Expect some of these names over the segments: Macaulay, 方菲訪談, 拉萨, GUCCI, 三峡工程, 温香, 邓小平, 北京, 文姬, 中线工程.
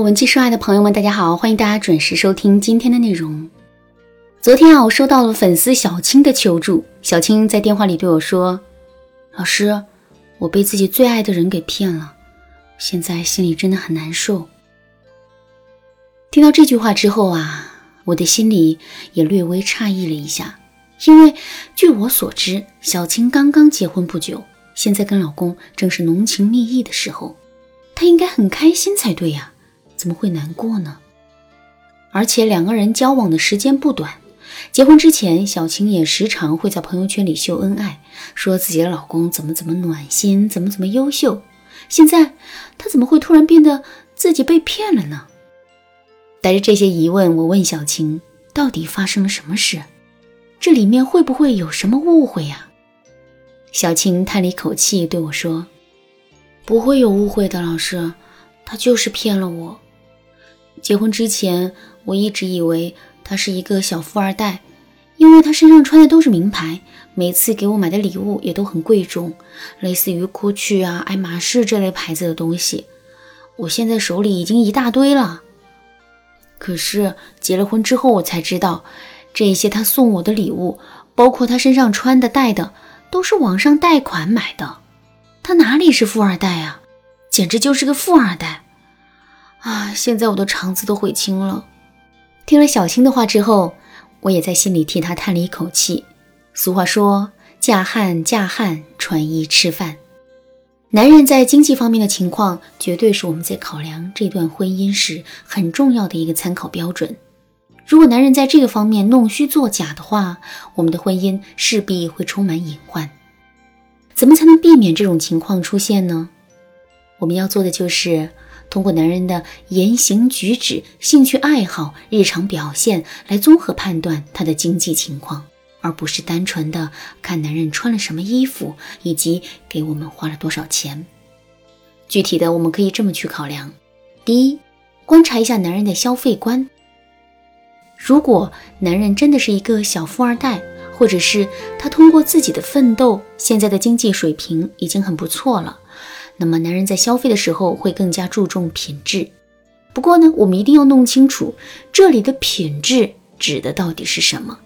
Hello， 文姬说爱的朋友们，大家好，欢迎大家准时收听今天的内容。昨天我收到了粉丝小青的求助，小青在电话里对我说：“老师，我被自己最爱的人给骗了，现在心里真的很难受。”听到这句话之后啊，我的心里也略微诧异了一下，因为据我所知，小青刚刚结婚不久，现在跟老公正是浓情蜜意的时候，她应该很开心才对呀，怎么会难过呢？而且两个人交往的时间不短，结婚之前小青也时常会在朋友圈里秀恩爱，说自己的老公怎么暖心，怎么优秀。现在她怎么会突然变得自己被骗了呢？带着这些疑问，我问小青到底发生了什么事，这里面会不会有什么误会呀？小青叹了一口气对我说：“不会有误会的，老师，他就是骗了我。结婚之前我一直以为他是一个小富二代，因为他身上穿的都是名牌，每次给我买的礼物也都很贵重，类似于GUCCI啊、爱马仕这类牌子的东西，我现在手里已经一大堆了。可是结了婚之后我才知道，这些他送我的礼物，包括他身上穿的戴的，都是网上贷款买的。他哪里是富二代啊，简直就是个富二代啊！现在我的肠子都悔青了。”听了小青的话之后，我也在心里替她叹了一口气。俗话说，嫁汉穿衣吃饭，男人在经济方面的情况绝对是我们在考量这段婚姻时很重要的一个参考标准。如果男人在这个方面弄虚作假的话，我们的婚姻势必会充满隐患。怎么才能避免这种情况出现呢？我们要做的就是通过男人的言行举止、兴趣爱好、日常表现来综合判断他的经济情况，而不是单纯的看男人穿了什么衣服以及给我们花了多少钱。具体的我们可以这么去考量：第一，观察一下男人的消费观。如果男人真的是一个小富二代，或者是他通过自己的奋斗，现在的经济水平已经很不错了，那么男人在消费的时候会更加注重品质。不过呢，我们一定要弄清楚这里的品质指的到底是什么，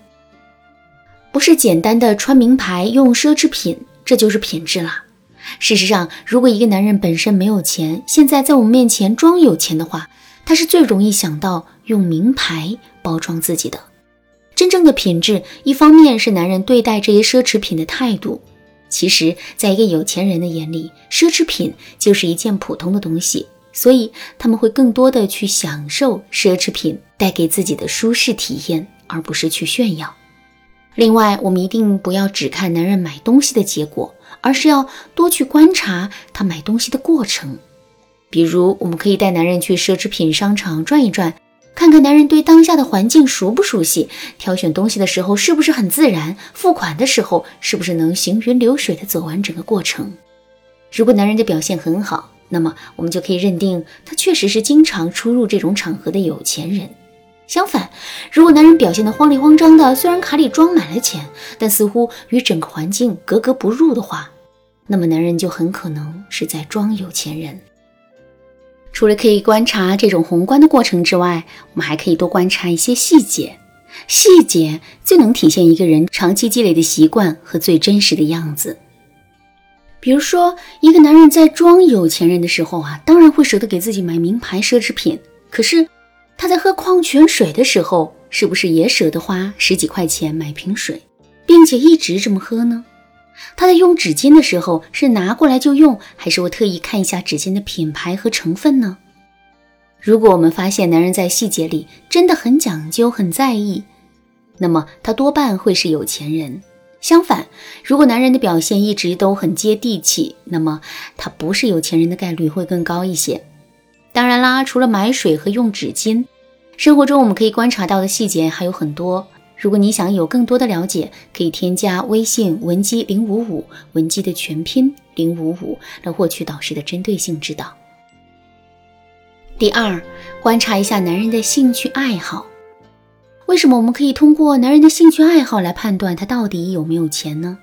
不是简单的穿名牌用奢侈品，这就是品质啦。事实上，如果一个男人本身没有钱，现在在我们面前装有钱的话，他是最容易想到用名牌包装自己的。真正的品质，一方面是男人对待这些奢侈品的态度。其实在一个有钱人的眼里，奢侈品就是一件普通的东西，所以他们会更多的去享受奢侈品带给自己的舒适体验，而不是去炫耀。另外，我们一定不要只看男人买东西的结果，而是要多去观察他买东西的过程。比如我们可以带男人去奢侈品商场转一转，看看男人对当下的环境熟不熟悉，挑选东西的时候是不是很自然，付款的时候是不是能行云流水地走完整个过程。如果男人的表现很好，那么我们就可以认定他确实是经常出入这种场合的有钱人。相反，如果男人表现得慌里慌张的，虽然卡里装满了钱，但似乎与整个环境格格不入的话，那么男人就很可能是在装有钱人。除了可以观察这种宏观的过程之外，我们还可以多观察一些细节。细节最能体现一个人长期积累的习惯和最真实的样子。比如说，一个男人在装有钱人的时候啊，当然会舍得给自己买名牌奢侈品，可是他在喝矿泉水的时候，是不是也舍得花十几块钱买瓶水，并且一直这么喝呢？他在用纸巾的时候，是拿过来就用，还是会特意看一下纸巾的品牌和成分呢？如果我们发现男人在细节里真的很讲究、很在意，那么他多半会是有钱人。相反，如果男人的表现一直都很接地气，那么他不是有钱人的概率会更高一些。当然啦，除了买水和用纸巾，生活中我们可以观察到的细节还有很多。如果你想有更多的了解，可以添加微信文姬055，文姬的全拼055，来获取导师的针对性指导。第二，观察一下男人的兴趣爱好。为什么我们可以通过男人的兴趣爱好来判断他到底有没有钱呢？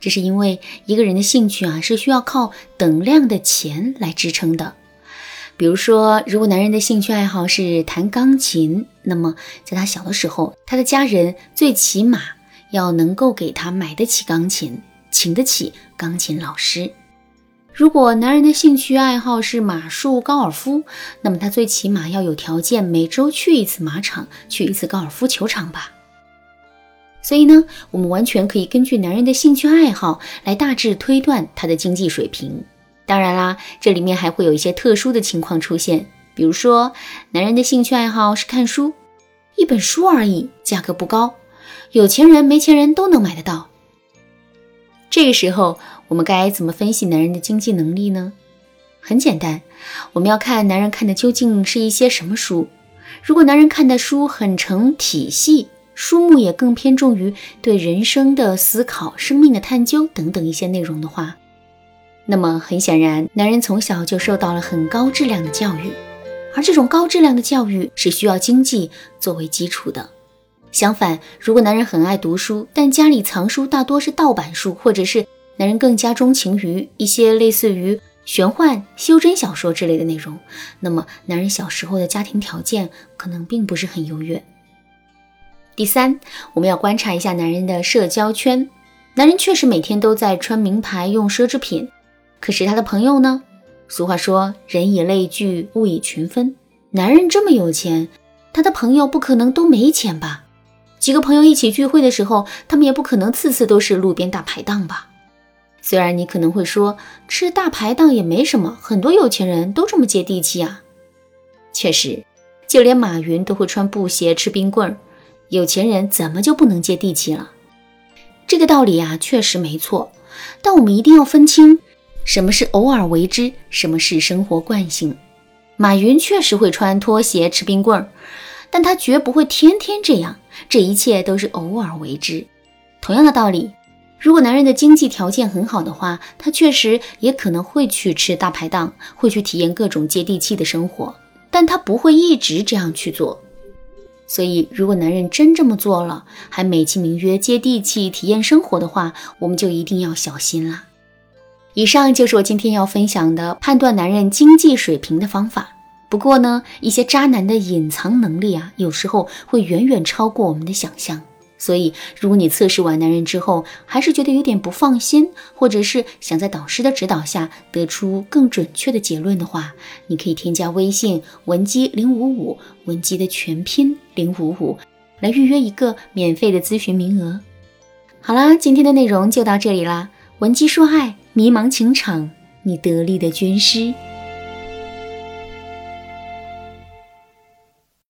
这是因为一个人的兴趣啊，是需要靠等量的钱来支撑的。比如说，如果男人的兴趣爱好是弹钢琴，那么在他小的时候，他的家人最起码要能够给他买得起钢琴，请得起钢琴老师。如果男人的兴趣爱好是马术、高尔夫，那么他最起码要有条件每周去一次马场，去一次高尔夫球场吧。所以呢，我们完全可以根据男人的兴趣爱好来大致推断他的经济水平。当然啦，这里面还会有一些特殊的情况出现，比如说，男人的兴趣爱好是看书，一本书而已，价格不高，有钱人没钱人都能买得到。这个时候，我们该怎么分析男人的经济能力呢？很简单，我们要看男人看的究竟是一些什么书。如果男人看的书很成体系，书目也更偏重于对人生的思考、生命的探究等等一些内容的话，那么很显然，男人从小就受到了很高质量的教育，而这种高质量的教育是需要经济作为基础的。相反，如果男人很爱读书，但家里藏书大多是盗版书，或者是男人更加钟情于一些类似于玄幻、修真小说之类的内容，那么男人小时候的家庭条件可能并不是很优越。第三，我们要观察一下男人的社交圈。男人确实每天都在穿名牌、用奢侈品，可是他的朋友呢？俗话说，人以类聚，物以群分。男人这么有钱，他的朋友不可能都没钱吧？几个朋友一起聚会的时候，他们也不可能次次都是路边大排档吧？虽然你可能会说，吃大排档也没什么，很多有钱人都这么接地气啊。确实，就连马云都会穿布鞋吃冰棍儿，有钱人怎么就不能接地气了？这个道理啊，确实没错，但我们一定要分清什么是偶尔为之，什么是生活惯性。马云确实会穿拖鞋吃冰棍儿，但他绝不会天天这样，这一切都是偶尔为之。同样的道理，如果男人的经济条件很好的话，他确实也可能会去吃大排档，会去体验各种接地气的生活，但他不会一直这样去做。所以，如果男人真这么做了，还美其名曰接地气、体验生活的话，我们就一定要小心啦。以上就是我今天要分享的判断男人经济水平的方法。不过呢，一些渣男的隐藏能力啊，有时候会远远超过我们的想象。所以，如果你测试完男人之后，还是觉得有点不放心，或者是想在导师的指导下得出更准确的结论的话，你可以添加微信文姬055，文姬的全拼055，来预约一个免费的咨询名额。好啦，今天的内容就到这里啦，文姬说爱，迷茫情场，你得力的军师。